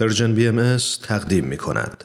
پرژن بی ام اس تقدیم می کند.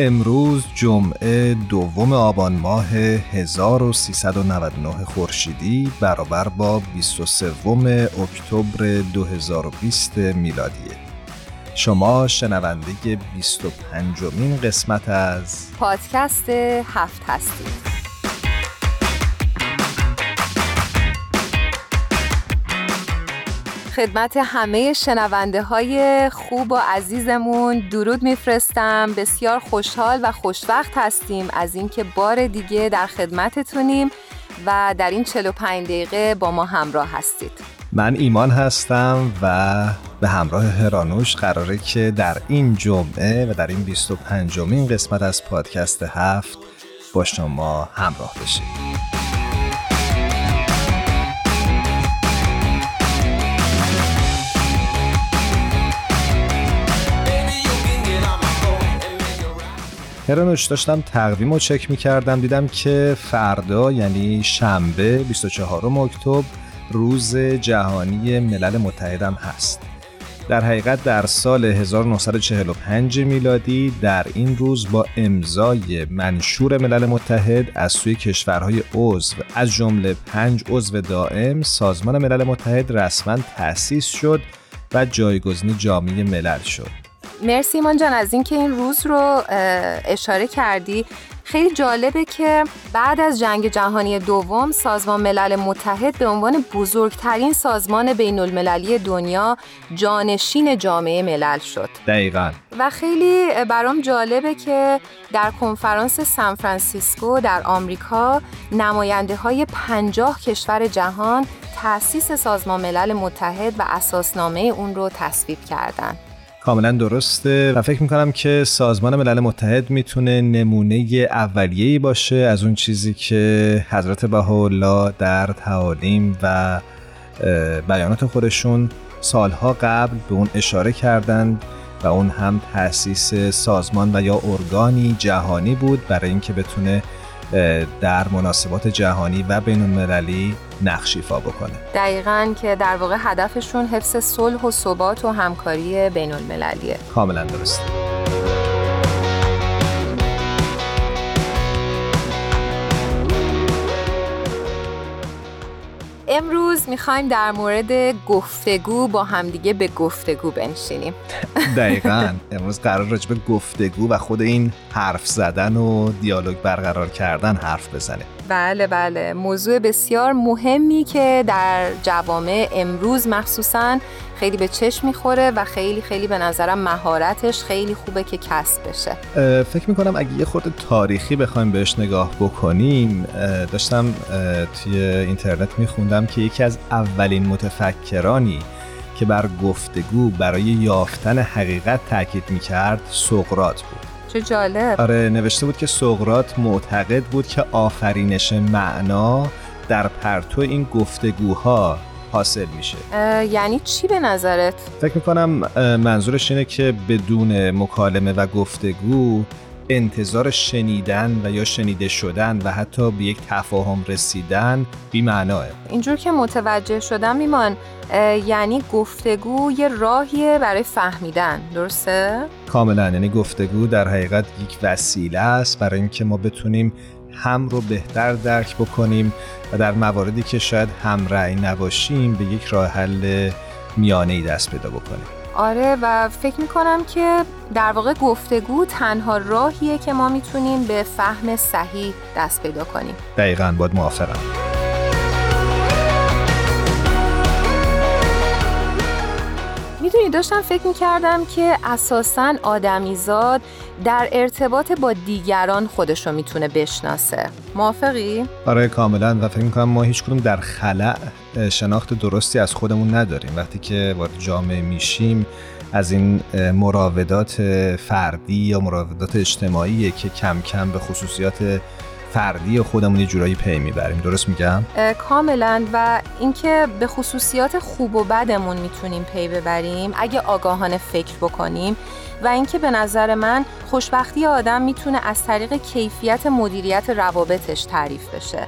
امروز جمعه 2 آبان ماه 1399 خورشیدی برابر با 23 اکتبر 2020 میلادیه. شما شنونده 25مین قسمت از پادکست هفت هستید. خدمت همه شنونده های خوب و عزیزمون درود میفرستم. بسیار خوشحال و خوشوقت هستیم از اینکه بار دیگه در خدمتتونیم و در این 45 دقیقه با ما همراه هستید. من ایمان هستم و به همراه هرانوش قراره که در این جمعه و در این 25مین قسمت از پادکست هفت با شما همراه بشیم. هرانوش، داشتم تقویم رو چک میکردم، دیدم که فردا یعنی شنبه 24 اکتبر روز جهانی ملل متحد هم هست. در حقیقت در سال 1945 میلادی در این روز با امضای منشور ملل متحد از سوی کشورهای عضو از جمله 5 عضو دائم سازمان ملل متحد رسما تأسیس شد و جایگزین جامعه ملل شد. مرسی ایمان جان از اینکه این روز رو اشاره کردی. خیلی جالبه که بعد از جنگ جهانی دوم سازمان ملل متحد به عنوان بزرگترین سازمان بین المللی دنیا جانشین جامعه ملل شد. دقیقاً. و خیلی برام جالبه که در کنفرانس سان فرانسیسکو در آمریکا نماینده‌های 50 کشور جهان تأسیس سازمان ملل متحد و اساسنامه اون رو تصویب کردند. کاملا درسته و فکر میکنم که سازمان ملل متحد میتونه نمونه اولیه‌ای باشه از اون چیزی که حضرت بهاءالله در تعالیم و بیانات خودشون سالها قبل به اون اشاره کردند و اون هم تأسیس سازمان و یا ارگانی جهانی بود برای اینکه بتونه در مناسبات جهانی و بین المللی نقش ایفا بکنه. دقیقاً، که در واقع هدفشون حفظ صلح و ثبات و همکاری بین المللیه. کاملاً درسته. امروز میخوایم در مورد گفتگو با همدیگه به گفتگو بنشینیم. دقیقاً، امروز قرار راجع به گفتگو و خود این حرف زدن و دیالوگ برقرار کردن حرف بزنیم. بله بله، موضوع بسیار مهمی که در جوامع امروز مخصوصاً خیلی به چشم میخوره و خیلی خیلی به نظرم مهارتش خیلی خوبه که کسب بشه. فکر میکنم اگه یه خورده تاریخی بخوایم بهش نگاه بکنیم، داشتم توی اینترنت میخوندم که یکی از اولین متفکرانی که بر گفتگو برای یافتن حقیقت تاکید میکرد سقراط بود. چه جالب. آره، نوشته بود که سقراط معتقد بود که آفرینش معنا در پرتو این گفتگوها حاصل میشه. یعنی چی به نظرت؟ فکر میکنم منظورش اینه که بدون مکالمه و گفتگو انتظار شنیدن و یا شنیده شدن و حتی به یک تفاهم رسیدن بی‌معناه. اینجور که متوجه شدم میمان، یعنی گفتگو یه راهیه برای فهمیدن، درسته؟ کاملا، یعنی گفتگو در حقیقت یک وسیله است برای اینکه ما بتونیم هم رو بهتر درک بکنیم و در مواردی که شاید همرأی نباشیم به یک راه حل میانه‌ای دست پیدا بکنیم. آره و فکر میکنم که در واقع گفتگو تنها راهیه که ما میتونیم به فهم صحیح دست پیدا کنیم. دقیقاً باید موافقم. میدونی داشتم فکر میکردم که اساساً آدمیزاد در ارتباط با دیگران خودشو میتونه بشناسه. موافقی؟ آره کاملاً و فکر میکنم ما هیچ کدوم در خلأ شناخت درستی از خودمون نداریم. وقتی که وارد جامعه میشیم از این مراودات فردی یا مراودات اجتماعی که کم کم به خصوصیات فردی خودمون یه جورایی پی میبریم. درست میگم؟ کاملا و اینکه به خصوصیات خوب و بدمون میتونیم پی ببریم اگه آگاهانه فکر بکنیم و اینکه به نظر من خوشبختی آدم میتونه از طریق کیفیت مدیریت روابطش تعریف بشه.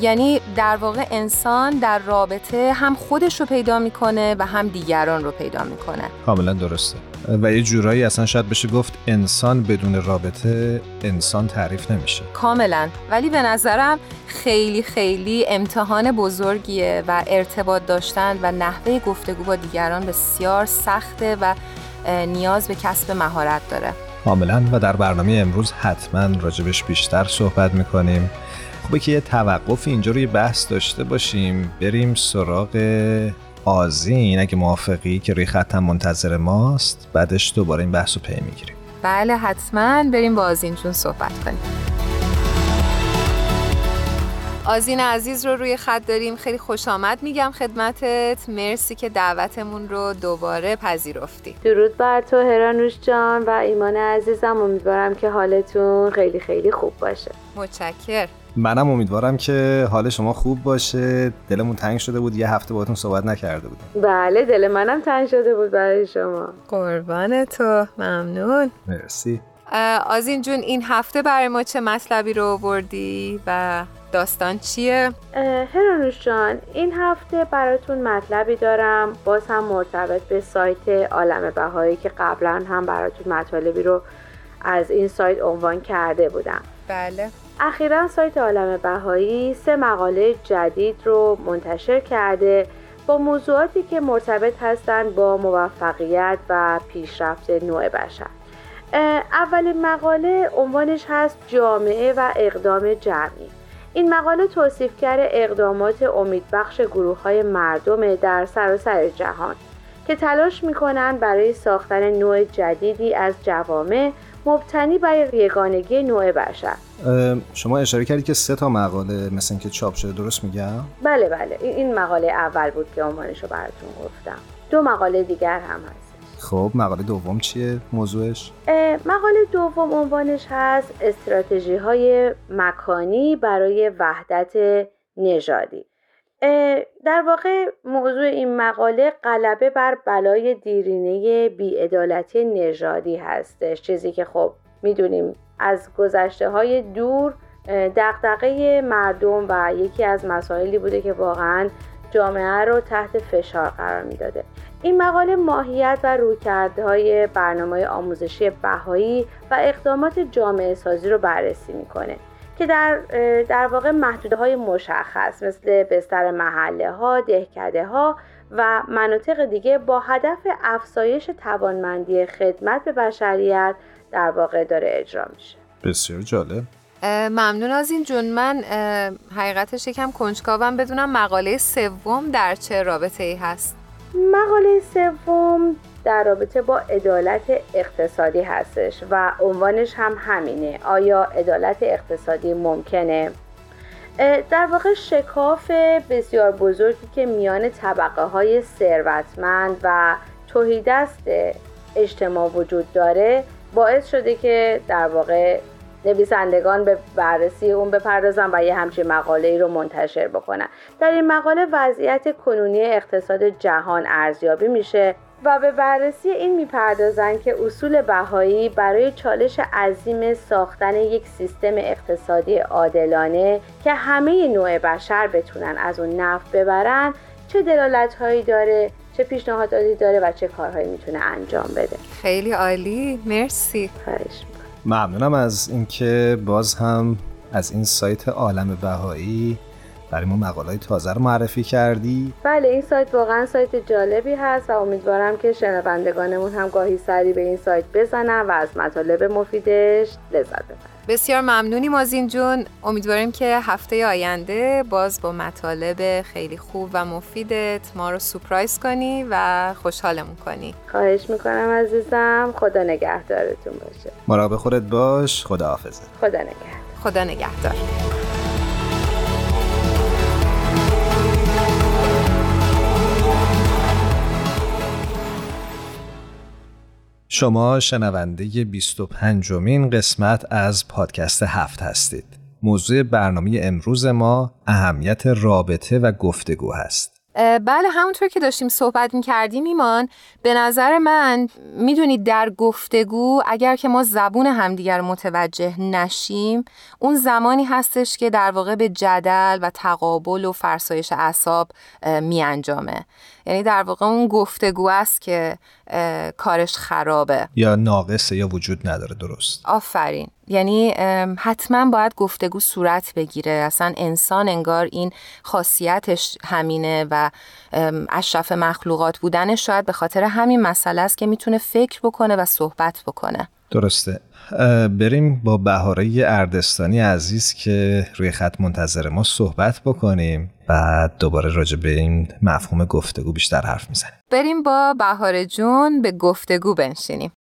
یعنی در واقع انسان در رابطه هم خودش رو پیدا میکنه و هم دیگران رو پیدا میکنه. کاملا درسته و یه جورایی اصلا شاید بشه گفت انسان بدون رابطه انسان تعریف نمیشه. کاملا ولی به نظرم خیلی خیلی امتحان بزرگیه و ارتباط داشتن و نحوه گفتگو با دیگران بسیار سخته و نیاز به کسب مهارت داره. کاملا و در برنامه امروز حتما راجبش بیشتر صحبت میکنیم. خوبه که یه توقف اینجا روی بحث داشته باشیم، بریم سراغ آذین اگه موافقی که روی خط هم منتظر ماست، بعدش دوباره این بحث رو پی میگیریم. بله حتما بریم با آذین چون صحبت کنیم. آذین عزیز رو روی خط داریم. خیلی خوش آمد میگم خدمتت، مرسی که دعوتمون رو دوباره پذیرفتی. درود بر تو هرانوش جان و ایمان عزیزم، امیدوارم که حالتون خیلی خیلی خوب باشه. متشکر. منم امیدوارم که حال شما خوب باشه. دلمون تنگ شده بود، یه هفته باهاتون صحبت نکرده بودیم. بله دل منم تنگ شده بود برای شما. قربان تو، ممنون. مرسی. آذین جون این هفته برای ما چه مطلبی رو آوردی و داستان چیه؟ هرانوش جان این هفته براتون مطلبی دارم باز هم مرتبط به سایت عالم بهائی که قبلا هم براتون مطالبی رو از این سایت عنوان کرده بودم. بله. اخیراً سایت عالم بهائی 3 مقاله جدید رو منتشر کرده با موضوعاتی که مرتبط هستند با موفقیت و پیشرفت نوع بشر. اولین مقاله عنوانش هست جامعه و اقدام جمعی. این مقاله توصیفگر اقدامات امیدبخش گروه‌های مردم در سراسر جهان که تلاش می‌کنند برای ساختن نوع جدیدی از جوامع مبتنی بر یگانگی نوع بشر. شما اشاره کردی که 3 تا مقاله مثل که چاپ شده، درست میگم؟ بله بله این مقاله اول بود که عنوانشو براتون گفتم. 2 مقاله دیگر هم هست. خب مقاله دوم چیه موضوعش؟ مقاله دوم عنوانش هست استراتژی‌های مکانی برای وحدت نژادی. در واقع موضوع این مقاله غلبه بر بلای دیرینه بی‌عدالتی نژادی هستش، چیزی که خب میدونیم از گذشته‌های دور دغدغه مردم و یکی از مسائلی بوده که واقعاً جامعه رو تحت فشار قرار میداده. این مقاله ماهیت و رویکردهای برنامه آموزشی بهایی و اقدامات جامعه سازی رو بررسی میکنه که در واقع محدوده‌های مشخص مثل بستر محله‌ها، دهکده‌ها و مناطق دیگه با هدف افزایش توانمندی خدمت به بشریت در واقع داره اجرا میشه. بسیار جالب. ممنون از این جون. من حقیقتش یکم کنجکاوم بدونم مقاله سوم در چه رابطه‌ای هست. مقاله سوم در رابطه با عدالت اقتصادی هستش و عنوانش هم همینه، آیا عدالت اقتصادی ممکنه؟ در واقع شکاف بسیار بزرگی که میان طبقه های ثروتمند و توحیدست اجتماع وجود داره باعث شده که در واقع نویسندگان به بررسی اون بپردازن و یه همچین مقاله‌ای رو منتشر بکنن. در این مقاله وضعیت کنونی اقتصاد جهان ارزیابی میشه و به بررسی این میپردازن که اصول بهایی برای چالش عظیم ساختن یک سیستم اقتصادی عادلانه که همه نوع بشر بتونن از اون نفع ببرن چه دلالت‌هایی داره، چه پیشنهاداتی داره و چه کارهایی میتونه انجام بده. خیلی عالی، مرسی. خواهش. ممنونم از اینکه باز هم از این سایت عالم بهائی برای ما مقاله‌های تازه رو معرفی کردی. بله این سایت واقعا سایت جالبی هست و امیدوارم که شنوندگانمون هم گاهی سری به این سایت بزنن و از مطالب مفیدش لذت ببرن. بسیار ممنونیم آذین جون. امیدواریم که هفته آینده باز با مطالب خیلی خوب و مفیدت ما رو سورپرایز کنی و خوشحالمون کنی. خواهش میکنم عزیزم. خدا نگهدارتون باشه. مراقب خودت باش. خداحافظ. خدا نگهدار. خدا نگهدار. شما شنونده 25مین قسمت از پادکست هفت هستید. موضوع برنامه امروز ما اهمیت رابطه و گفتگو هست. بله همونطور که داشتیم صحبت می‌کردیم ایمان، به نظر من میدونید در گفتگو اگر که ما زبون همدیگر متوجه نشیم، اون زمانی هستش که در واقع به جدل و تقابل و فرسایش اعصاب میانجامه. یعنی در واقع اون گفتگو است که کارش خرابه یا ناقصه یا وجود نداره. درست، آفرین. یعنی حتما باید گفتگو صورت بگیره. اصلا انسان انگار این خاصیتش همینه و اشرف مخلوقات بودنش شاید به خاطر همین مسئله است که میتونه فکر بکنه و صحبت بکنه. درسته. بریم با بهاره اردستانی عزیز که روی خط منتظر ما صحبت بکنیم، بعد دوباره راجع به این مفهوم گفتگو بیشتر حرف میزنیم. بریم با بهاره جون به گفتگو بنشینیم.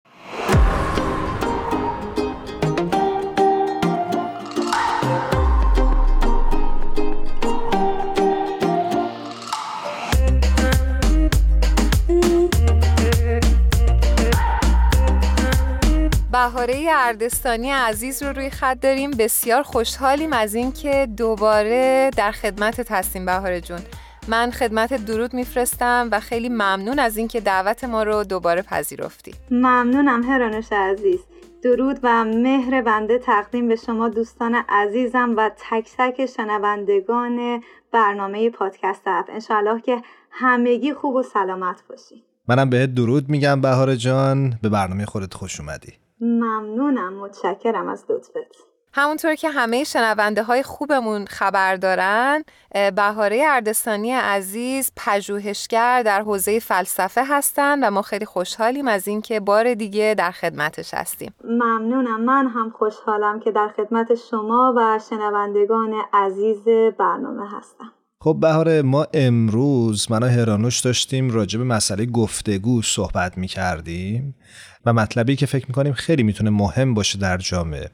بهاره اردستانی عزیز رو روی خط داریم. بسیار خوشحالیم از این که دوباره در خدمتت هستیم بهاره جون. من خدمتت درود میفرستم و خیلی ممنون از این که دعوت ما رو دوباره پذیرفتی. ممنونم هرانوش عزیز. درود و مهر بنده تقدیم به شما دوستان عزیزم و تک تک شنوندگان برنامه پادکست هفت. انشالله که همگی خوب و سلامت باشی. منم بهت درود میگم بهاره جان. به برنامه خودت خوش اومدی. ممنونم، متشکرم از لطفت. همونطور که همه شنونده های خوبمون خبر دارن، بهاره اردستانی عزیز پژوهشگر در حوزه فلسفه هستن و ما خیلی خوشحالیم از این که بار دیگه در خدمتش هستیم. ممنونم. من هم خوشحالم که در خدمت شما و شنوندگان عزیز برنامه هستم. خب بهاره، ما امروز من و هرانوش داشتیم راجع به مسئله گفتگو صحبت می‌کردیم و مطلبی که فکر می‌کنیم خیلی می‌تونه مهم باشه در جامعه.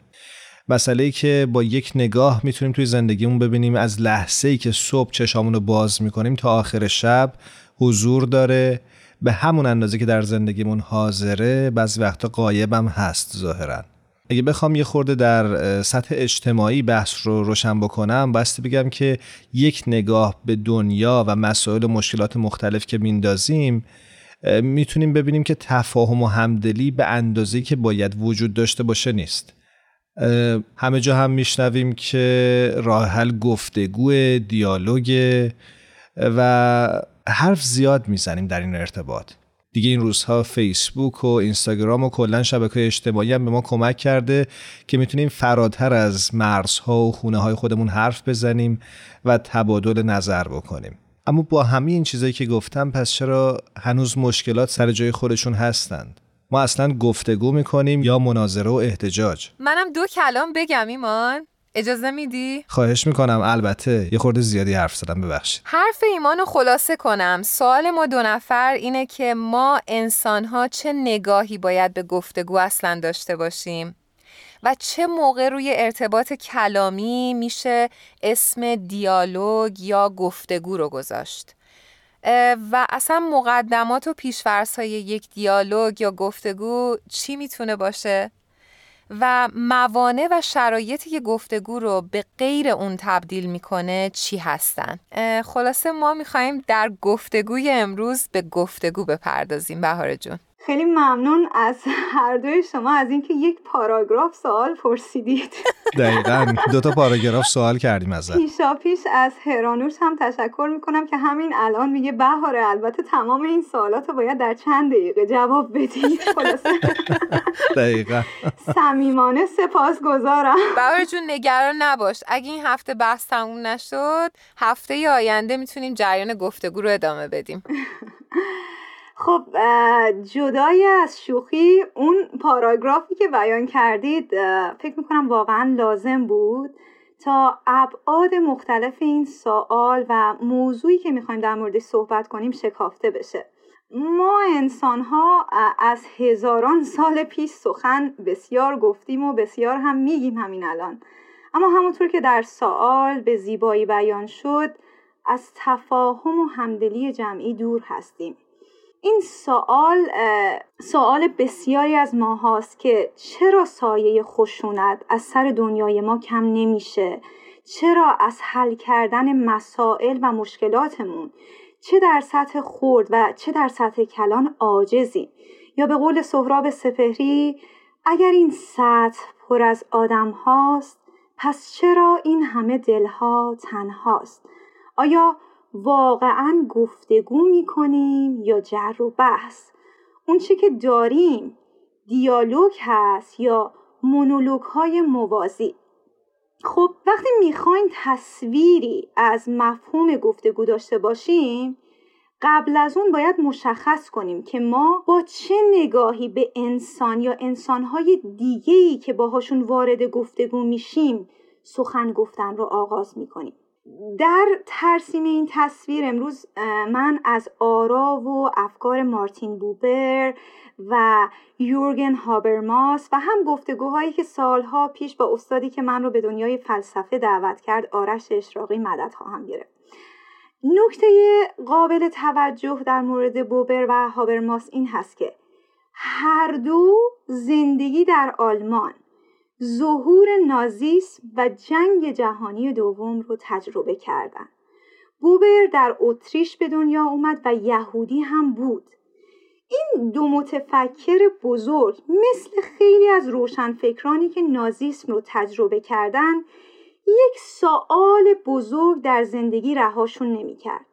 مسئله‌ای که با یک نگاه می‌تونیم توی زندگیمون ببینیم از لحظه‌ای که صبح چشامون رو باز می‌کنیم تا آخر شب حضور داره، به همون اندازه که در زندگیمون حاضره بعضی وقتا غایبم هست ظاهراً. اگه بخوام یه خورده در سطح اجتماعی بحث رو روشن بکنم، بسته بگم که یک نگاه به دنیا و مسائل و مشکلات مختلف که میندازیم، میتونیم ببینیم که تفاهم و همدلی به اندازه‌ای که باید وجود داشته باشه نیست. همه جا هم میشنویم که راه حل گفتگوه، دیالوگه و حرف زیاد میزنیم در این ارتباط. دیگه این روزها فیسبوک و اینستاگرام و کلن شبکه‌های اجتماعی هم به ما کمک کرده که میتونیم فراتر از مرزها و خونه‌های خودمون حرف بزنیم و تبادل نظر بکنیم. اما با همه این چیزایی که گفتم، پس چرا هنوز مشکلات سر جای خودشون هستند؟ ما اصلا گفتگو میکنیم یا مناظره و احتجاج؟ منم دو کلام بگم ایمان، اجازه میدی؟ خواهش میکنم. البته یه خورده زیادی حرف زدم، ببخشید. حرف ایمانو خلاصه کنم. سوال ما دو نفر اینه که ما انسانها چه نگاهی باید به گفتگو اصلا داشته باشیم و چه موقع روی ارتباط کلامی میشه اسم دیالوگ یا گفتگو رو گذاشت و اصلا مقدمات و پیش‌فرض‌های یک دیالوگ یا گفتگو چی میتونه باشه؟ و موانع و شرایطی که گفتگو رو به غیر اون تبدیل میکنه چی هستن؟ خلاصه ما میخوایم در گفتگوی امروز به گفتگو بپردازیم بهاره جون. خیلی ممنون از هر دوی شما از اینکه یک پاراگراف سوال پرسیدید. دقیقاً 2 پاراگراف سوال کردیم ازت. پیشاپیش از هرانوش هم تشکر میکنم که همین الان میگه بهاره البته تمام این سوالات رو باید در چند دقیقه جواب بدید. خلاصه دقیقاً صمیمانه سپاسگزارم. بهاره جون نگران نباش. اگه این هفته بحث تموم نشد، هفته آینده میتونیم جریان گفتگو رو ادامه بدیم. خب جدای از شوخی، اون پاراگرافی که بیان کردید فکر میکنم واقعا لازم بود تا ابعاد مختلف این سوال و موضوعی که میخوایم در موردش صحبت کنیم شکافته بشه. ما انسان‌ها از هزاران سال پیش سخن بسیار گفتیم و بسیار هم میگیم همین الان، اما همونطور که در سوال به زیبایی بیان شد از تفاهم و همدلی جمعی دور هستیم. این سوال بسیاری از ما هاست که چرا سایه خشونت از سر دنیای ما کم نمیشه؟ چرا از حل کردن مسائل و مشکلاتمون چه در سطح خرد و چه در سطح کلان عاجزیم؟ یا به قول سهراب سپهری، اگر این سطح پر از آدم هاست پس چرا این همه دلها تنهاست؟ آیا واقعاً گفتگو می‌کنیم یا جر و بحث؟ اون چه که داریم دیالوگ هست یا مونولوگ‌های موازی؟ خب وقتی می‌خوایم تصویری از مفهوم گفتگو داشته باشیم، قبل از اون باید مشخص کنیم که ما با چه نگاهی به انسان یا انسان‌های دیگه‌ای که باهاشون وارد گفتگو میشیم سخن گفتن رو آغاز می‌کنیم. در ترسیم این تصویر امروز من از آرا و افکار مارتین بوبر و یورگن هابرماس و هم گفتگوهایی که سالها پیش با استادی که من رو به دنیای فلسفه دعوت کرد آرش اشراقی مدد خواهم گرفت. نکته قابل توجه در مورد بوبر و هابرماس این هست که هر دو زندگی در آلمان، ظهور نازیسم و جنگ جهانی دوم رو تجربه کردن. بوبر در اتریش به دنیا اومد و یهودی هم بود. این دو متفکر بزرگ مثل خیلی از روشنفکرانی که نازیسم رو تجربه کردن یک سوال بزرگ در زندگی رهاشون نمی‌کرد.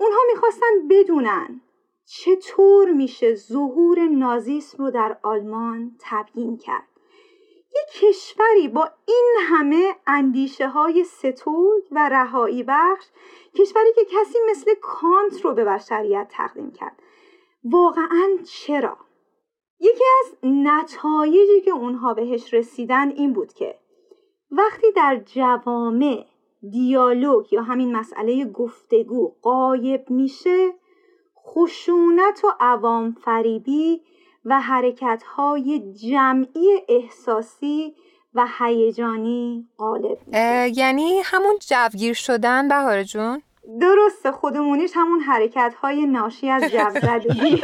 اونها می‌خواستن بدونن چطور میشه ظهور نازیسم رو در آلمان تبیین کرد. یک کشوری با این همه اندیشه های سترگ و رهایی بخش، کشوری که کسی مثل کانت رو به بشریت تقدیم کرد، واقعاً چرا؟ یکی از نتایجی که اونها بهش رسیدن این بود که وقتی در جوامع دیالوگ یا همین مسئله گفتگو غایب میشه، خشونت و عوام فریبی و حرکت‌های جمعی احساسی و هیجانی غالب میشه. یعنی همون جوگیر شدن بهاره جون؟ درسته، خودمونیش همون حرکت‌های ناشی از جوزدگی.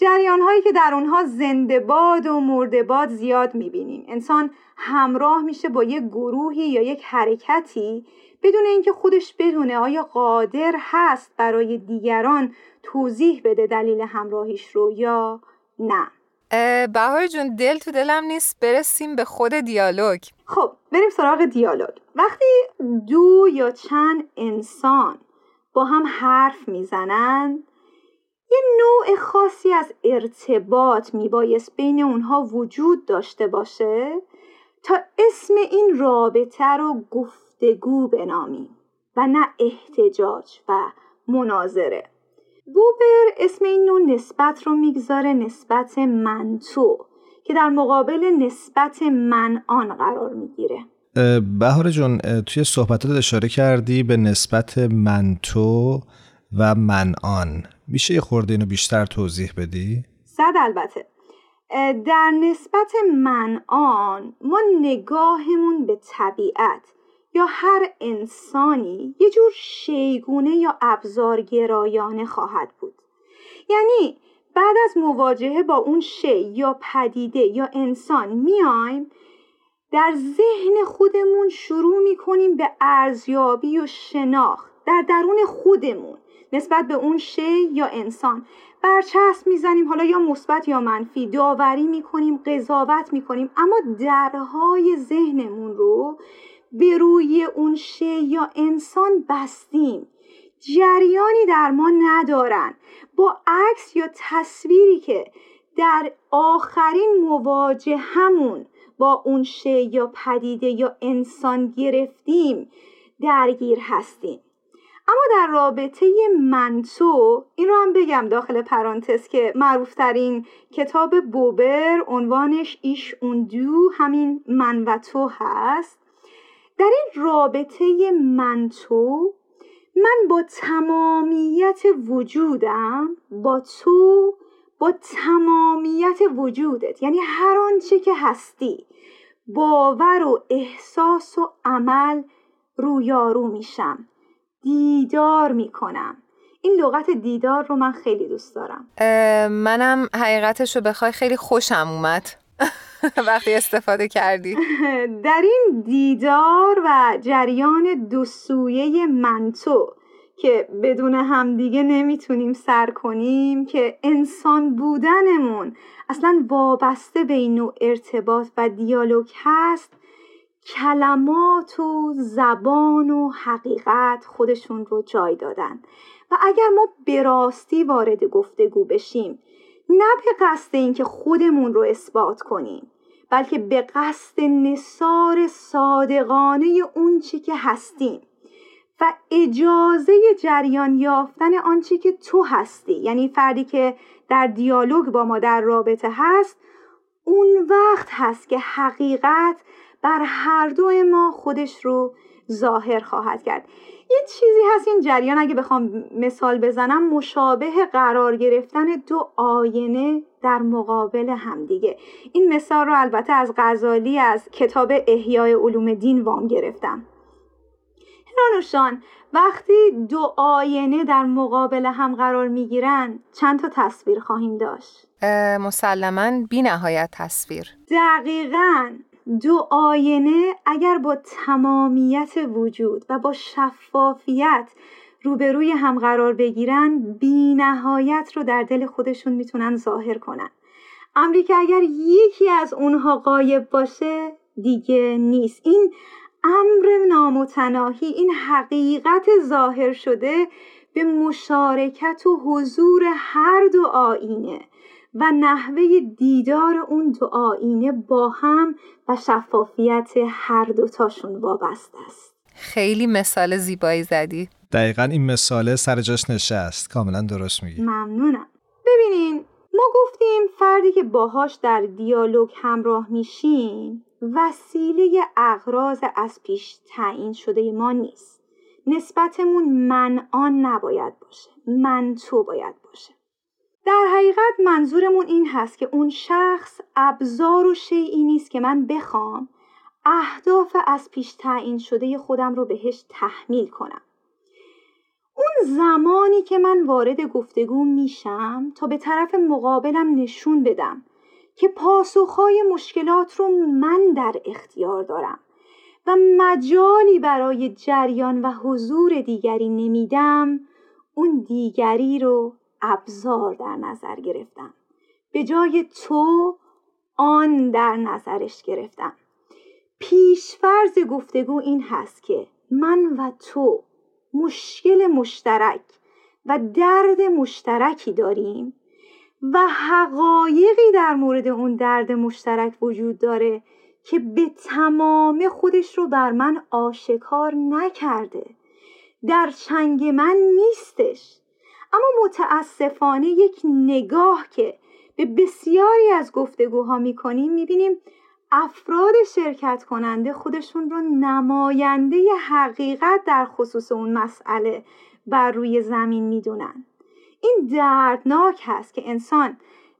جریان‌هایی که در اونها زنده باد و مرده باد زیاد می‌بینیم. انسان همراه میشه با یک گروهی یا یک حرکتی بدون اینکه خودش بدونه آیا قادر هست برای دیگران توضیح بده دلیل همراهیش رو یا نه. بهار جون دل تو دلم نیست برسیم به خود دیالوگ. خب بریم سراغ دیالوگ. وقتی دو یا چند انسان با هم حرف میزنن یه نوع خاصی از ارتباط میبایست بین اونها وجود داشته باشه تا اسم این رابطه رو گفتگو بنامیم و نه احتجاج و مناظره. بوبر اسم این نوع نسبت رو میگذاره نسبت من تو که در مقابل نسبت من آن قرار میگیره. بهاره جون توی صحبتات اشاره کردی به نسبت من تو و من آن، میشه یه خورده اینو بیشتر توضیح بدی؟ صد البته. در نسبت من آن ما نگاهمون به طبیعت یا هر انسانی یه جور شیگونه یا ابزارگرایانه خواهد بود. یعنی بعد از مواجهه با اون شی یا پدیده یا انسان میایم در ذهن خودمون شروع میکنیم به ارزیابی و شناخت در درون خودمون نسبت به اون شی یا انسان برچسب میزنیم، حالا یا مثبت یا منفی، داوری میکنیم، قضاوت میکنیم، اما درهای ذهنمون رو به روی اون شی یا انسان بستیم. جریانی در ما ندارن. با عکس یا تصویری که در آخرین مواجه همون با اون شی یا پدیده یا انسان گرفتیم درگیر هستیم. اما در رابطه منتو، این رو هم بگم داخل پرانتز که معروفترین کتاب بوبر عنوانش ایش اون دو، همین من و تو هست. در این رابطه منتو، من با تمامیت وجودم، با تو، با تمامیت وجودت، یعنی هر آنچه که هستی، باور و احساس و عمل رویارو میشم، دیدار میکنم. این لغت دیدار رو من خیلی دوست دارم. منم حقیقتش رو بخوای خیلی خوشم اومد وقتی استفاده کردی. در این دیدار و جریان دو سویه منتو که بدون همدیگه نمیتونیم سر کنیم، که انسان بودنمون اصلا وابسته به این نوع ارتباط و دیالوگ هست، کلمات و زبان و حقیقت خودشون رو جای دادن و اگر ما به راستی وارد گفتگو بشیم، نه به قصد اینکه خودمون رو اثبات کنیم، بلکه به قصد نثار صادقانه اونچه که هستیم و اجازه جریان یافتن آنچه که تو هستی، یعنی فردی که در دیالوگ با ما در رابطه هست، اون وقت هست که حقیقت بر هر دوی ما خودش رو ظاهر خواهد کرد. یه چیزی هست این جریان، اگه بخوام مثال بزنم، مشابه قرار گرفتن دو آینه در مقابل همدیگه. این مثال رو البته از غزالی از کتاب احیای علوم دین وام گرفتم. هرانوشان وقتی دو آینه در مقابل هم قرار میگیرن، چند تا تصویر خواهیم داشت؟ مسلماً بی نهایت تصویر. دقیقاً. دو آینه اگر با تمامیت وجود و با شفافیت روبروی هم قرار بگیرن، بی نهایت رو در دل خودشون میتونن ظاهر کنن. امری که اگر یکی از اونها غایب باشه دیگه نیست. این امر نامتناهی، این حقیقت ظاهر شده، به مشارکت و حضور هر دو آینه و نحوه دیدار اون دو آینه با هم و شفافیت هر دوتاشون وابسته است. خیلی مثال زیبایی زدی. دقیقاً این مثال سر جاش نشست. کاملا درست میگی. ممنونم. ببینین، ما گفتیم فردی که باهاش در دیالوگ همراه میشیم وسیله اغراض از پیش تعیین شده ما نیست. نسبتمون من آن نباید باشه، من تو باید باشه. در حقیقت منظورمون این هست که اون شخص ابزار و شیئی نیست که من بخوام اهداف از پیش تعیین شده خودم رو بهش تحمیل کنم. اون زمانی که من وارد گفتگو میشم تا به طرف مقابلم نشون بدم که پاسخهای مشکلات رو من در اختیار دارم و مجالی برای جریان و حضور دیگری نمیدم، اون دیگری رو ابزار در نظر گرفتم، به جای تو آن در نظرش گرفتم. پیشفرض گفتگو این هست که من و تو مشکل مشترک و درد مشترکی داریم و حقایقی در مورد اون درد مشترک وجود داره که به تمام خودش رو بر من آشکار نکرده، در چنگ من نیستش. اما متاسفانه یک نگاه که به بسیاری از گفتگوها میکنیم، میبینیم افراد شرکت کننده خودشون رو نماینده حقیقت در خصوص اون مسئله بر روی زمین میدونن. این دردناک هست که انسان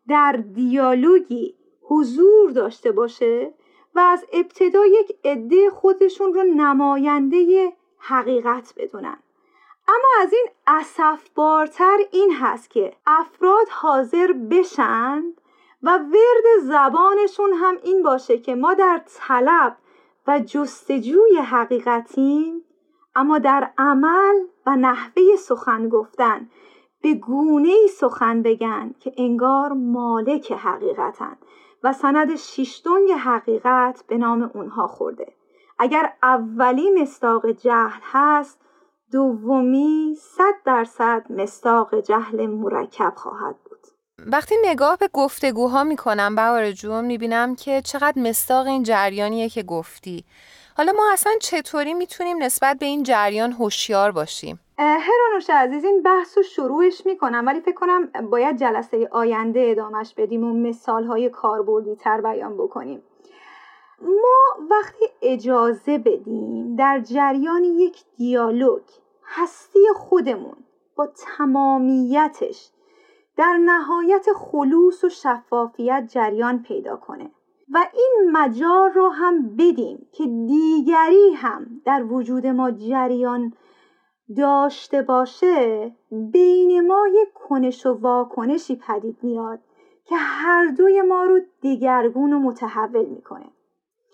در دیالوگی حضور داشته باشه و از ابتدا یک عده خودشون رو نماینده حقیقت بدونن. اما از این اسفبارتر این هست که افراد حاضر بشند و ورد زبانشون هم این باشه که ما در طلب و جستجوی حقیقتیم، اما در عمل و نحوه سخن گفتن به گونه‌ای سخن بگن که انگار مالک حقیقتن و سند شیشتونگ حقیقت به نام اونها خورده. اگر اولی مصداق جهل هست، دومی 100% مصداق جهل مرکب خواهد بود. وقتی نگاه به گفتگوها میکنم بهار جون، میبینم که چقدر مصداق این جریانیه که گفتی. حالا ما اصلا چطوری میتونیم نسبت به این جریان هوشیار باشیم؟ هرانوش عزیز، این بحث رو شروعش میکنم ولی فکر کنم باید جلسه آینده ادامش بدیم و مثالهای کاربردی تر بیان بکنیم. ما وقتی اجازه بدیم در جریان یک دیالوگ هستی خودمون با تمامیتش در نهایت خلوص و شفافیت جریان پیدا کنه و این مجال رو هم بدیم که دیگری هم در وجود ما جریان داشته باشه، بین ما یک کنش و واکنشی پدید میاد که هر دوی ما رو دگرگون و متحول میکنه.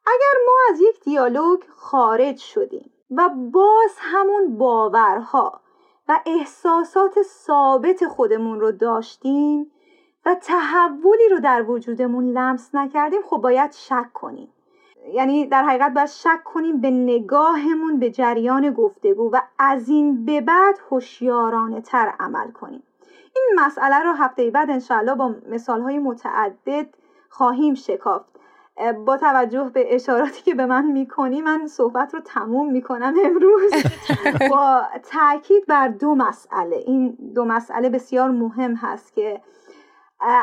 اگر ما از یک دیالوگ خارج شدیم و باز همون باورها و احساسات ثابت خودمون رو داشتیم و تحولی رو در وجودمون لمس نکردیم، خب باید شک کنیم. یعنی در حقیقت باید شک کنیم به نگاهمون به جریان گفتگو و از این به بعد هوشیارانه تر عمل کنیم. این مسئله رو هفته بعد انشاءالله با مثالهای متعدد خواهیم شکافت. با توجه به اشاراتی که به من میکنی، من صحبت رو تموم میکنم امروز با تأکید بر دو مسئله. این دو مسئله بسیار مهم هست که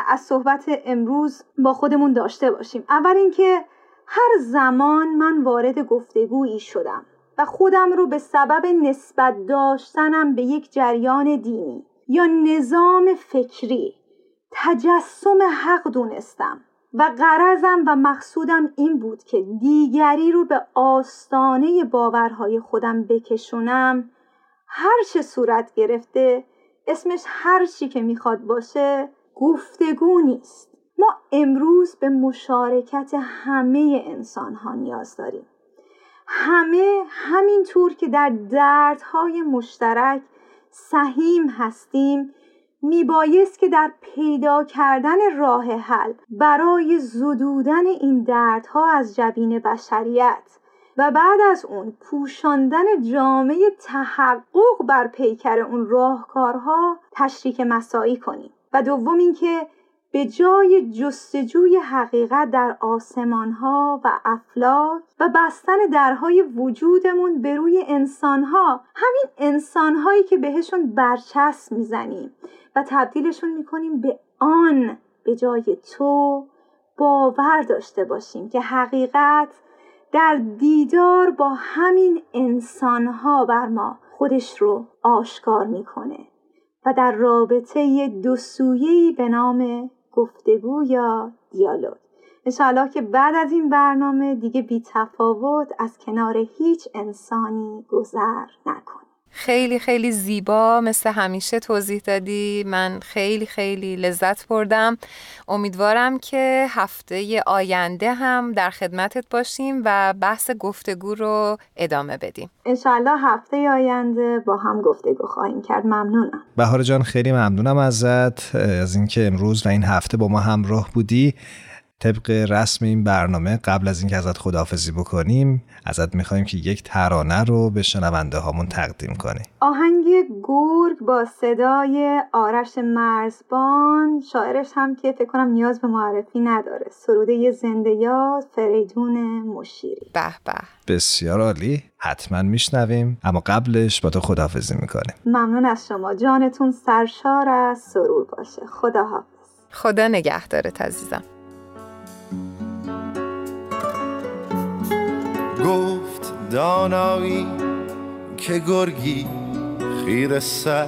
از صحبت امروز با خودمون داشته باشیم. اول اینکه هر زمان من وارد گفتگویی شدم و خودم رو به سبب نسبت داشتنم به یک جریان دینی یا نظام فکری تجسم حق دونستم و غرضم و مقصودم این بود که دیگری رو به آستانه باورهای خودم بکشونم، هر چه صورت گرفته، اسمش هر چی که میخواد باشه، گفتگو نیست. ما امروز به مشارکت همه انسان ها نیاز داریم. همه همینطور که در دردهای مشترک سهیم هستیم، میبایست که در پیدا کردن راه حل برای زدودن این دردها از جبین بشریت و بعد از اون پوشاندن جامعه تحقق بر پیکر اون راهکارها تشریک مساعی کنیم. و دوم اینکه به جای جستجوی حقیقت در آسمانها و افلاک و بستن درهای وجودمون به روی انسانها، همین انسانهایی که بهشون برچسب میزنیم و تبدیلشون میکنیم به آن، به جای تو، باور داشته باشیم که حقیقت در دیدار با همین انسانها بر ما خودش رو آشکار میکنه و در رابطه دو سویه‌ای به نام گفتگو یا دیالوگ. انشاءالله که بعد از این برنامه دیگه بی تفاوت از کنار هیچ انسانی گذر نکنیم. خیلی خیلی زیبا مثل همیشه توضیح دادی. من خیلی خیلی لذت بردم. امیدوارم که هفته آینده هم در خدمتت باشیم و بحث گفتگو رو ادامه بدیم. انشالله هفته آینده با هم گفتگو خواهیم کرد. ممنونم بهار جان، خیلی ممنونم ازت، از اینکه امروز و این هفته با ما همراه بودی. طبق رسم این برنامه قبل از اینکه ازت خداحافظی بکنیم، ازت میخواییم که یک ترانه رو به شنونده هامون تقدیم کنی. آهنگ گرگ با صدای آرش مرزبان، شاعرش هم که فکر کنم نیاز به معرفی نداره، سروده زنده یاد فریدون مشیری. به به، بسیار عالی، حتما میشنویم. اما قبلش با تو خداحافظی میکنیم. ممنون از شما، جانتون سرشار از سرور باشه. خداحافظ. خدا نگهدارت عزیزم. گفت دانایی که گرگی خیره سر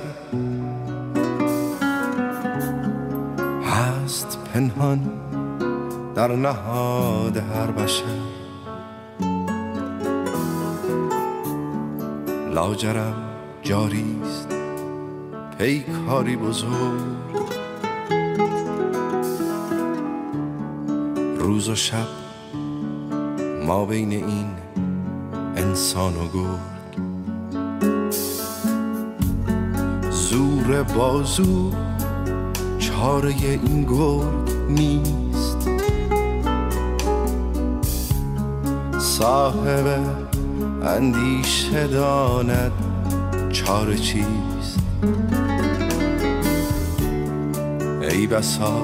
هست، پنهان در نهاد هر بشر. لاجرم جاریست پیکاری بزرگ، روز و شب ما بین این انسان و گرگ. زود زور بازو چاره این گرگ نیست. صاحب اندیشه داند چاره چیست. ای بسا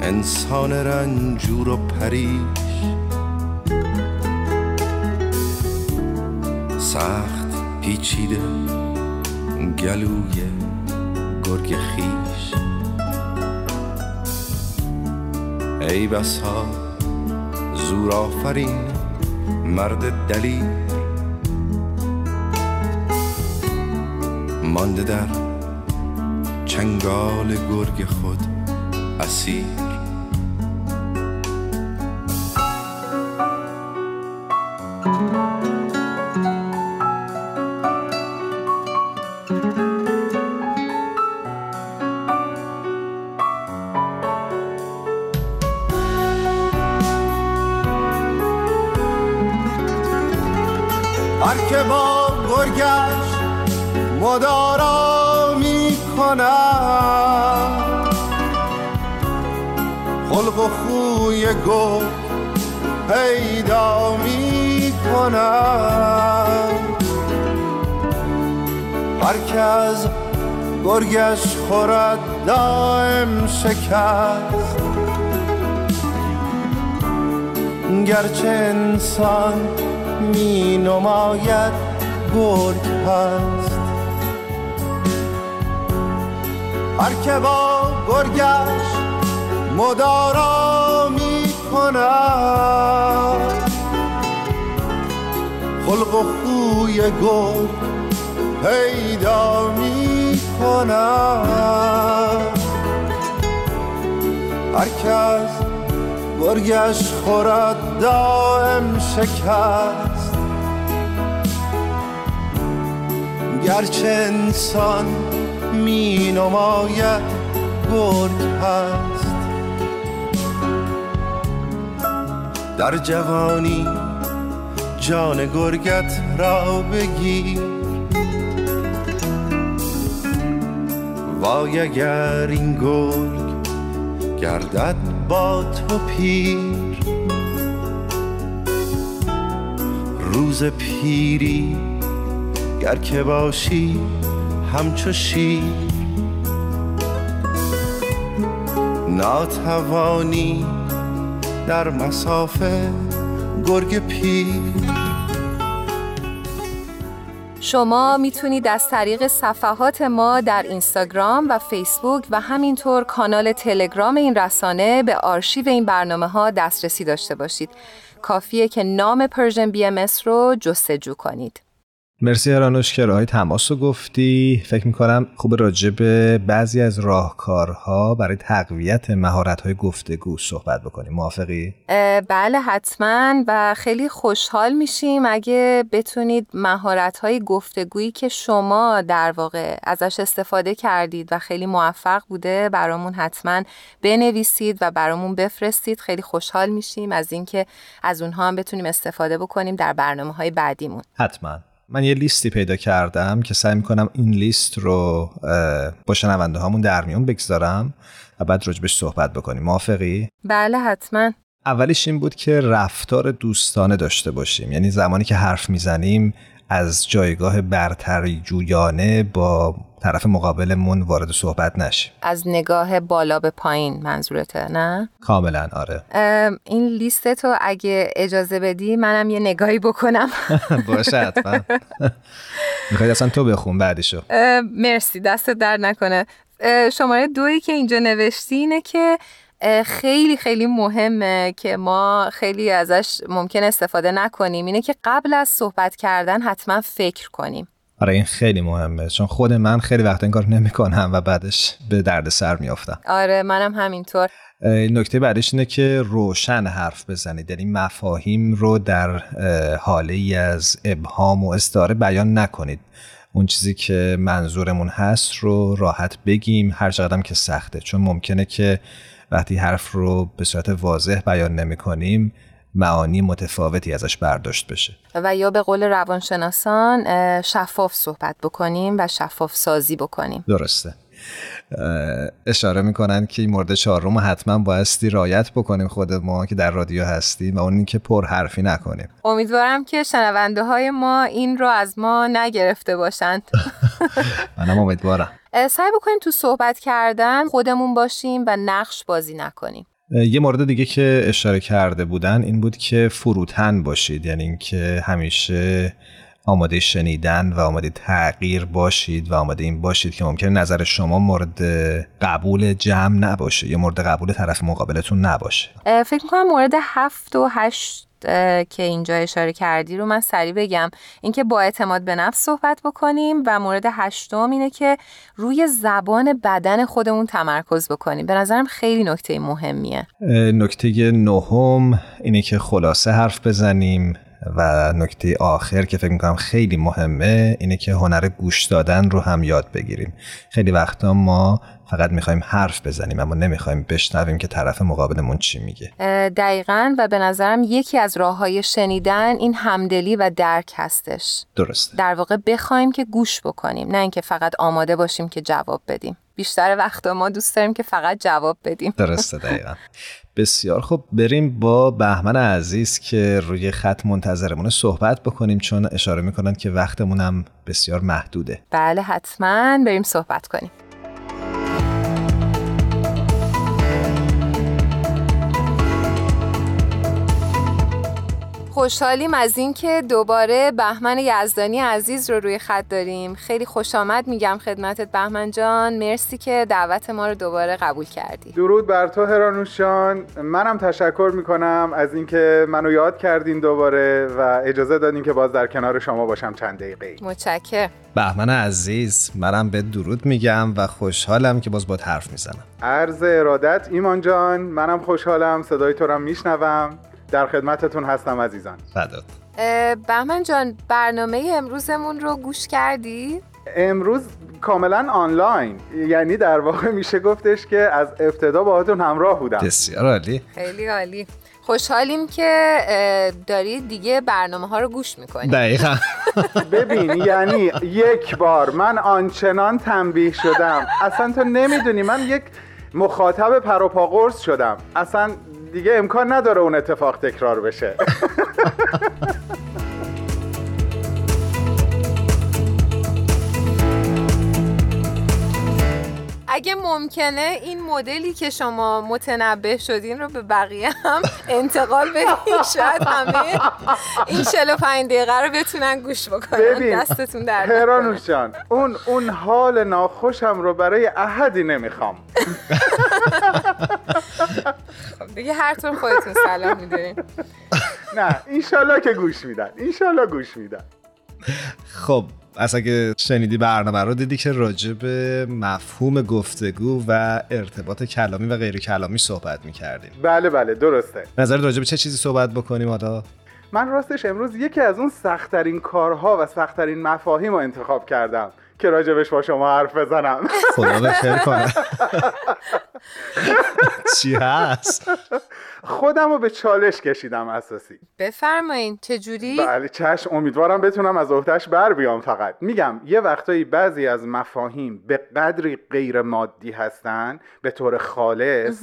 انسان رنجور و پریش، سخت پیچیده گلوی گرگ خیش. ای بسا زور آفرین مرد دلیر، مانده در چنگال گرگ خود اسیر. گرگش خورد دائم شکست، گرچه انسان می نماید گرگ هست. هر که با گرگش مدارا می کند، خلق و خوی گرگ پیدا می کند. هر کس گرگش خورد دائم شکست، گرچه انسان می نماید گرگ هست. در جوانی جان گرگت را بگیر، وای اگر این گرگ گردد با تو پیر. روز پیری گر که باشی همچو شیر، ناتوانی در مسافه گرگ پیر. شما میتونید از طریق صفحات ما در اینستاگرام و فیسبوک و همینطور کانال تلگرام این رسانه به آرشیو این برنامه ها دسترسی داشته باشید. کافیه که نام پرژن بی ام اس رو جستجو کنید. مرسی هرانوش که راهی تماس رو گفتی. فکر میکنم خوب راجب بعضی از راهکارها برای تقویت مهارت‌های گفتگو صحبت بکنیم. موافقی؟ بله حتما، و خیلی خوشحال میشیم اگه بتونید مهارت‌های گفتگویی که شما در واقع ازش استفاده کردید و خیلی موفق بوده برامون حتما بنویسید و برامون بفرستید. خیلی خوشحال میشیم از اینکه از اونها هم بتونیم استفاده بکنیم در برنامه‌های بعدیمون. حتماً. من یه لیستی پیدا کردم که سعی میکنم این لیست رو با شنونده هامون در میون بگذارم و بعد راجبش صحبت بکنیم. موافقی؟ بله حتما. اولیش این بود که رفتار دوستانه داشته باشیم، یعنی زمانی که حرف میزنیم از جایگاه برتری جویانه با طرف مقابلمون وارد صحبت نشیم. از نگاه بالا به پایین منظورته، نه؟ کاملا آره. این لیست تو اگه اجازه بدی منم یه نگاهی بکنم. باشه حتما. میخوایی اصلا تو بخون بعدشو. مرسی، دستت درد نکنه. شماره 2 که اینجا نوشتی اینه که خیلی خیلی مهمه که ما خیلی ازش ممکن استفاده نکنیم، اینه که قبل از صحبت کردن حتما فکر کنیم. آره این خیلی مهمه، چون خود من خیلی وقت این کار نمی‌کنم و بعدش به درد سر میافتم. آره منم همینطور. نکته بعدش اینه که روشن حرف بزنید، یعنی مفاهیم رو در حاله‌ای از ابهام و استعاره بیان نکنید. اون چیزی که منظورمون هست رو راحت بگیم، هر چقدرم که سخته، چون ممکنه که وقتی حرف رو به صورت واضح بیان نمی‌کنیم معانی متفاوتی ازش برداشت بشه و یا به قول روانشناسان شفاف صحبت بکنیم و شفاف سازی بکنیم. درسته. اشاره میکنن که این مورد چهارم حتما بایستی رعایت بکنیم خود ما که در رادیو هستیم و اون این که پر حرفی نکنیم. امیدوارم که شنونده های ما این رو از ما نگرفته باشند. منم امیدوارم. سعی بکنیم تو صحبت کردن خودمون باشیم و نقش بازی نکنیم. یه مورد دیگه که اشاره کرده بودن این بود که فروتن باشید، یعنی این که همیشه آماده شنیدن و آماده تغییر باشید و آماده این باشید که ممکنه نظر شما مورد قبول جمع نباشه یا مورد قبول طرف مقابلتون نباشه. فکر میکنم مورد 7 و 8 که اینجا اشاره کردی رو من سریع بگم. اینکه با اعتماد به نفس صحبت بکنیم و مورد 8 اینه که روی زبان بدن خودمون تمرکز بکنیم. به نظرم خیلی نکته مهمیه. نکته 9 اینه که خلاصه حرف بزنیم و نکته آخر که فکر میکنم خیلی مهمه اینه که هنر گوش دادن رو هم یاد بگیریم. خیلی وقتا ما فقط میخوایم حرف بزنیم اما نمیخوایم بشنویم که طرف مقابلمون چی میگه. دقیقاً. و به نظرم یکی از راه‌های شنیدن این همدلی و درک هستش. درسته. در واقع بخوایم که گوش بکنیم، نه اینکه فقط آماده باشیم که جواب بدیم. بیشتر وقتا ما دوست داریم که فقط جواب بدیم. درسته، دقیقاً. بسیار خب، بریم با بهمن عزیز که روی خط منتظرمونه صحبت بکنیم، چون اشاره میکنن که وقتمون هم بسیار محدوده. بله حتما، بریم صحبت کنیم. خوشحالیم از این که دوباره بهمن یزدانی عزیز رو روی خط داریم. خیلی خوش آمد میگم خدمتت بهمن جان. مرسی که دعوت ما رو دوباره قبول کردی. درود بر تو هرانوشان. منم تشکر میکنم از این که منو یاد کردین دوباره و اجازه دادین که باز در کنار شما باشم چند دقیقه. متشکرم. بهمن عزیز، منم به درود میگم و خوشحالم که باز باهات حرف میزنم. عرض ارادت ایمان جان. منم خوشحالم، صدای تو رو میشنوم. در خدمتتون هستم عزیزان. فدات. بهمن جان، برنامه امروزمون رو گوش کردی؟ امروز کاملا آنلاین، یعنی در واقع میشه گفتش که از ابتدا باهاتون همراه بودم. بسیار عالی. خیلی عالی. خوشحالیم که داری دیگه برنامه ها رو گوش میکنی. دقیقا. ببین، یعنی یک بار من آنچنان تنبیه شدم، اصلا تو نمیدونی من یک مخاطب پروپا قرص شدم، اصلا دیگه امکان نداره اون اتفاق تکرار بشه. اگه ممکنه این مدلی که شما متنبه شدین رو به بقیه هم انتقال بدین، شاید همه این 45 دقیقه رو بتونن گوش بکنن. دستتون درد نکنه هرانوش جان. اون حال ناخوشم رو برای احدی نمیخوام. دیگه هر طور خودتون سلام میدونین. نه انشالله که گوش میدن، انشالله گوش میدن. خب اصلا که شنیدی برنامه رو، دیدی که راجع به مفهوم گفتگو و ارتباط کلامی و غیر کلامی صحبت میکردیم. بله بله درسته. نظر راجع به چه چیزی صحبت بکنیم حالا؟ من راستش امروز یکی از اون سخت‌ترین کارها و سخت‌ترین مفاهیم رو انتخاب کردم که راجبش با شما حرف بزنم. خدا به خیر کنه. چی هست؟ خودم رو به چالش کشیدم اساسی. بفرمایین چجوری؟ بله چشم، امیدوارم بتونم از عهده‌اش بر بیام. فقط میگم یه وقتایی بعضی از مفاهیم به قدری غیر مادی هستن به طور خالص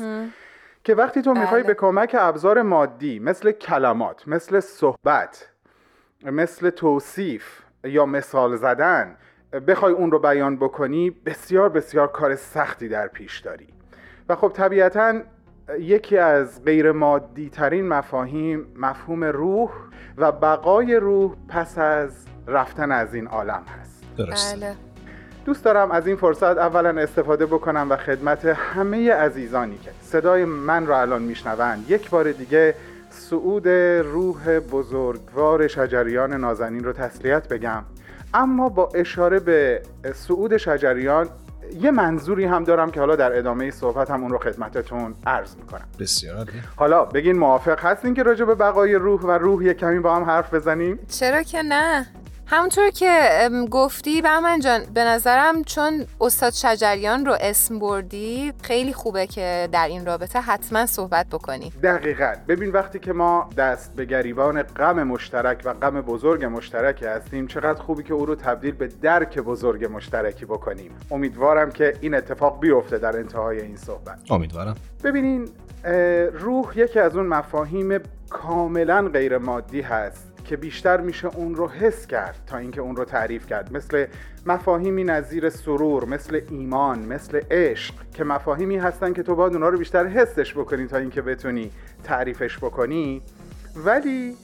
که وقتی تو میخوای به کمک ابزار مادی مثل کلمات، مثل صحبت، مثل توصیف یا مثال زدن بخوای اون رو بیان بکنی، بسیار بسیار کار سختی در پیش داری و خب طبیعتاً یکی از غیر مادی ترین مفاهیم مفهوم روح و بقای روح پس از رفتن از این عالم هست. درست. بله. دوست دارم از این فرصت اولا استفاده بکنم و خدمت همه عزیزانی که صدای من رو الان میشنوند یک بار دیگه صعود روح بزرگوار شجریان نازنین رو تسلیت بگم. اما با اشاره به صعود شجریان یه منظوری هم دارم که حالا در ادامه صحبت هم اون رو خدمتتون عرض میکنم. بسیار عالی. حالا بگین موافق هستین که راجع به بقای روح و روح یه کمی با هم حرف بزنیم؟ چرا که نه؟ همونطور که گفتی بهمن جان، به نظرم چون استاد شجریان رو اسم بردی خیلی خوبه که در این رابطه حتما صحبت بکنی. دقیقاً. ببین وقتی که ما دست به گریبان غم مشترک و غم بزرگ مشترک هستیم، چقدر خوبی که او رو تبدیل به درک بزرگ مشترکی بکنیم. امیدوارم که این اتفاق بیفته در انتهای این صحبت. امیدوارم. ببینین، روح یکی از اون مفاهیم کاملا غیر مادی هست که بیشتر میشه اون رو حس کرد تا اینکه اون رو تعریف کرد، مثل مفاهیمی نظیر سرور، مثل ایمان، مثل عشق، که مفاهیمی هستن که تو باید اونها رو بیشتر حسش بکنی تا اینکه بتونی تعریفش بکنی. ولی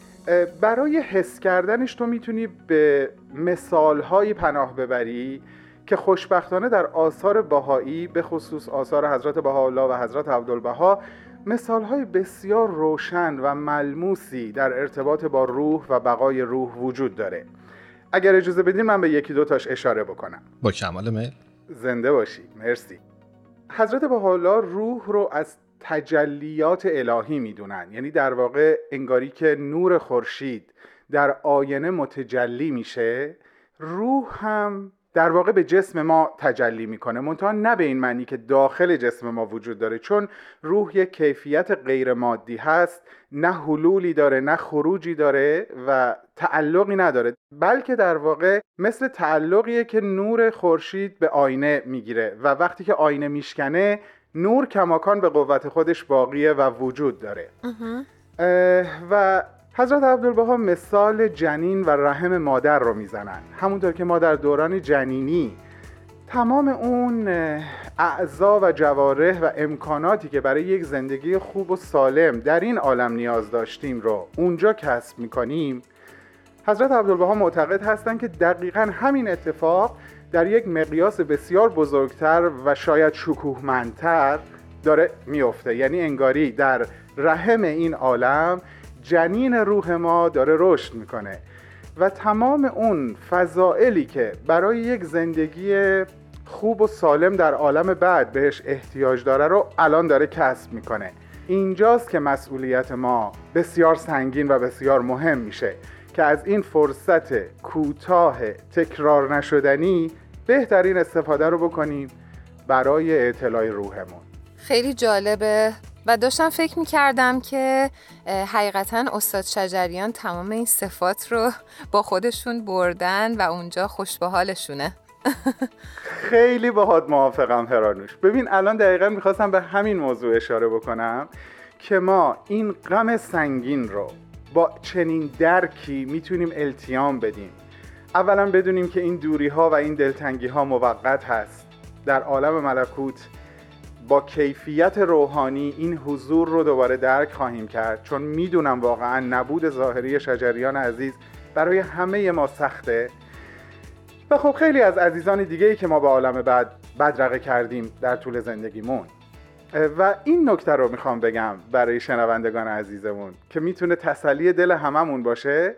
برای حس کردنش تو میتونی به مثال‌های پناه ببری که خوشبختانه در آثار بهائی، به خصوص آثار حضرت بهاءالله و حضرت عبدالبها، مثال‌های بسیار روشن و ملموسی در ارتباط با روح و بقای روح وجود داره. اگر اجازه بدین من به یکی دو تاش اشاره بکنم. با کمال میل. زنده باشی. مرسی. حضرت بهاءالله روح رو از تجلیات الهی میدونن، یعنی در واقع انگاری که نور خورشید در آینه متجلی میشه، روح هم در واقع به جسم ما تجلی میکنه، منتها نه به این معنی که داخل جسم ما وجود داره، چون روح یک کیفیت غیر مادی هست، نه حلولی داره نه خروجی داره و تعلقی نداره، بلکه در واقع مثل تعلقیه که نور خورشید به آینه میگیره و وقتی که آینه میشکنه نور کماکان به قوت خودش باقیه و وجود داره. و حضرت عبدالبها مثال جنین و رحم مادر رو میزنن. همونطور که ما در دوران جنینی تمام اون اعضا و جوارح و امکاناتی که برای یک زندگی خوب و سالم در این عالم نیاز داشتیم رو اونجا کسب میکنیم، حضرت عبدالبها معتقد هستن که دقیقاً همین اتفاق در یک مقیاس بسیار بزرگتر و شاید شکوهمندتر داره میفته، یعنی انگاری در رحم این عالم جنین روح ما داره رشد میکنه و تمام اون فضائلی که برای یک زندگی خوب و سالم در عالم بعد بهش احتیاج داره رو الان داره کسب میکنه. اینجاست که مسئولیت ما بسیار سنگین و بسیار مهم میشه که از این فرصت کوتاه تکرار نشدنی بهترین استفاده رو بکنیم برای اطلاع روحمون. خیلی جالبه و داشتم فکر میکردم که حقیقتاً استاد شجریان تمام این صفات رو با خودشون بردن و اونجا خوش به حالشونه. خیلی باهات موافقم هرانوش. ببین الان دقیقاً میخواستم به همین موضوع اشاره بکنم که ما این غم سنگین رو با چنین درکی میتونیم التیام بدیم. اولاً بدونیم که این دوری‌ها و این دلتنگی‌ها موقت هست. در عالم ملکوت با کیفیت روحانی این حضور رو دوباره درک خواهیم کرد، چون میدونم واقعا نبود ظاهری شجریان عزیز برای همه ما سخته و خب خیلی از عزیزان دیگه‌ای که ما به عالم بعد بدرقه کردیم در طول زندگیمون. و این نکته رو میخوام بگم برای شنوندگان عزیزمون که میتونه تسلی دل هممون باشه.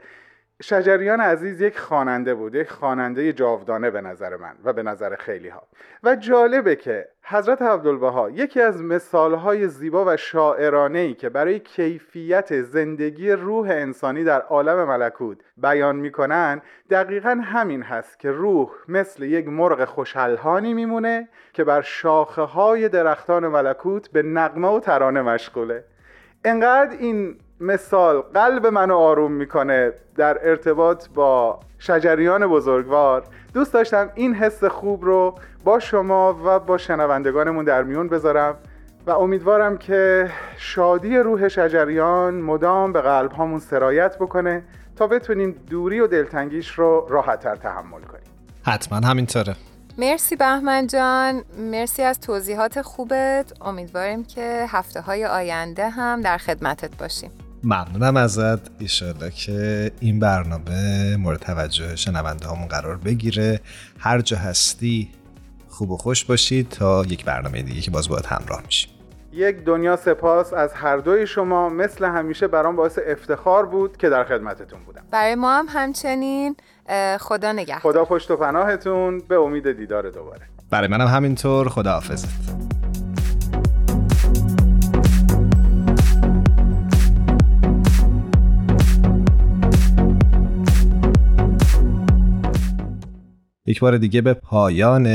شجریان عزیز یک خواننده بود، یک خواننده جاودانه به نظر من و به نظر خیلی ها. و جالبه که حضرت عبدالبها یکی از مثالهای زیبا و شاعرانه‌ای که برای کیفیت زندگی روح انسانی در عالم ملکوت بیان میکنن دقیقاً همین هست که روح مثل یک مرغ خوش‌الحانی میمونه که بر شاخه‌های درختان ملکوت به نغمه و ترانه مشغوله. انقدر این مثال قلب منو آروم میکنه در ارتباط با شجریان بزرگوار. دوست داشتم این حس خوب رو با شما و با شنوندگانمون در میون بذارم و امیدوارم که شادی روح شجریان مدام به قلب هامون سرایت بکنه تا بتونیم دوری و دلتنگیش رو راحت‌تر تحمل کنیم. حتما همینطوره. مرسی بهمن جان، مرسی از توضیحات خوبت. امیدواریم که هفته‌های آینده هم در خدمتت باشیم. ممنونم ازت. ایشالله که این برنامه مورد توجه شنونده هامون قرار بگیره. هر جا هستی خوب و خوش باشید تا یک برنامه دیگه که باز باید همراه میشیم. یک دنیا سپاس از هر دوی شما. مثل همیشه برام باعث افتخار بود که در خدمتتون بودم. برای ما هم همچنین. خدا نگهدار. خدا پشت و پناهتون. به امید دیدار دوباره. برای منم همینطور. خداحافظت. یک بار دیگه به پایان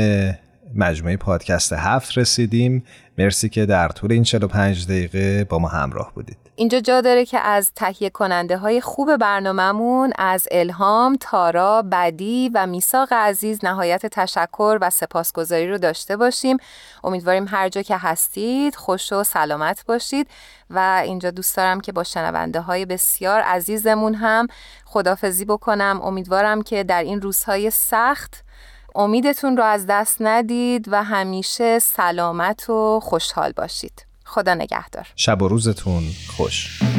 مجموعه پادکست هفت رسیدیم. مرسی که در طول این 45 دقیقه با ما همراه بودید. اینجا جا داره که از تهیه کننده های خوب برنامه‌مون، از الهام، تارا، بدی و میثاق عزیز نهایت تشکر و سپاسگزاری رو داشته باشیم. امیدواریم هر جا که هستید خوش و سلامت باشید و اینجا دوست دارم که با شنونده های بسیار عزیزمون هم خداحافظی بکنم. امیدوارم که در این روزهای سخت امیدتون رو از دست ندید و همیشه سلامت و خوشحال باشید. خدا نگهدار. شب و روزتون خوش.